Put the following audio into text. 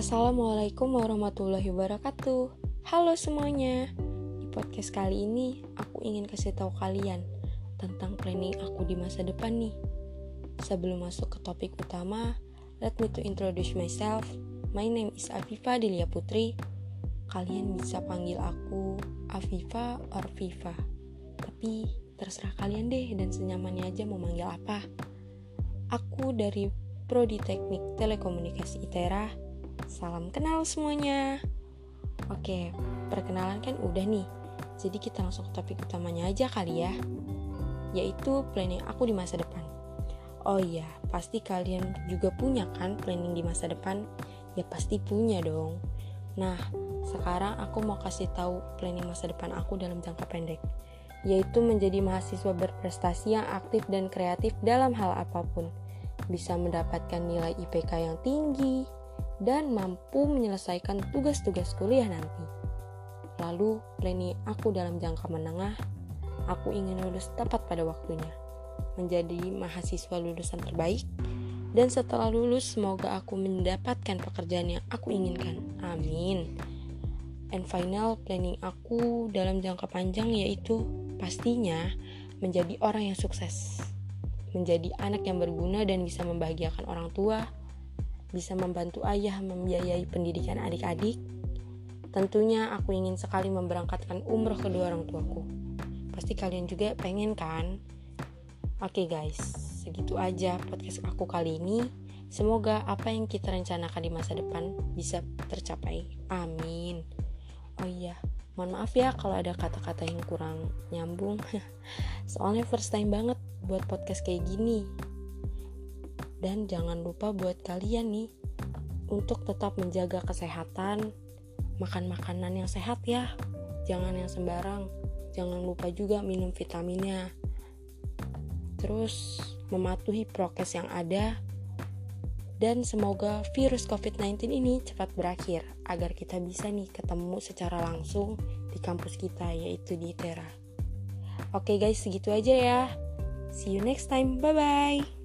Assalamualaikum warahmatullahi wabarakatuh. Halo semuanya. Di podcast kali ini aku ingin kasih tahu kalian tentang planning aku di masa depan nih. Sebelum masuk ke topik utama, let me to introduce myself. My name is Aviva Dilia Putri. Kalian bisa panggil aku Aviva or Viva. Tapi terserah kalian deh dan senyamannya aja mau manggil apa. Aku dari Prodi Teknik Telekomunikasi ITERA. Salam kenal semuanya. Oke, perkenalan kan udah nih. Jadi kita langsung ke topik utamanya aja kali ya, yaitu planning aku di masa depan. Oh iya, pasti kalian juga punya kan planning di masa depan? Ya pasti punya dong. Nah, sekarang aku mau kasih tahu planning masa depan aku dalam jangka pendek, yaitu menjadi mahasiswa berprestasi yang aktif dan kreatif dalam hal apapun. Bisa mendapatkan nilai IPK yang tinggi dan mampu menyelesaikan tugas-tugas kuliah nanti. Lalu, planning aku dalam jangka menengah, aku ingin lulus tepat pada waktunya, menjadi mahasiswa lulusan terbaik, dan setelah lulus semoga aku mendapatkan pekerjaan yang aku inginkan. Amin. And final, planning aku dalam jangka panjang yaitu pastinya menjadi orang yang sukses, menjadi anak yang berguna dan bisa membahagiakan orang tua, bisa membantu ayah membiayai pendidikan adik-adik. Tentunya aku ingin sekali memberangkatkan umroh kedua orang tuaku. Pasti kalian juga pengen kan? Oke guys, segitu aja podcast aku kali ini. Semoga apa yang kita rencanakan di masa depan bisa tercapai. Amin. Oh iya, mohon maaf ya kalau ada kata-kata yang kurang nyambung. Soalnya first time banget buat podcast kayak gini. Dan jangan lupa buat kalian nih untuk tetap menjaga kesehatan, makan makanan yang sehat ya, jangan yang sembarang. Jangan lupa juga minum vitaminnya, terus mematuhi prokes yang ada, dan semoga virus COVID-19 ini cepat berakhir agar kita bisa nih ketemu secara langsung di kampus kita, yaitu di ITERA. Oke guys, segitu aja ya. See you next time, bye bye.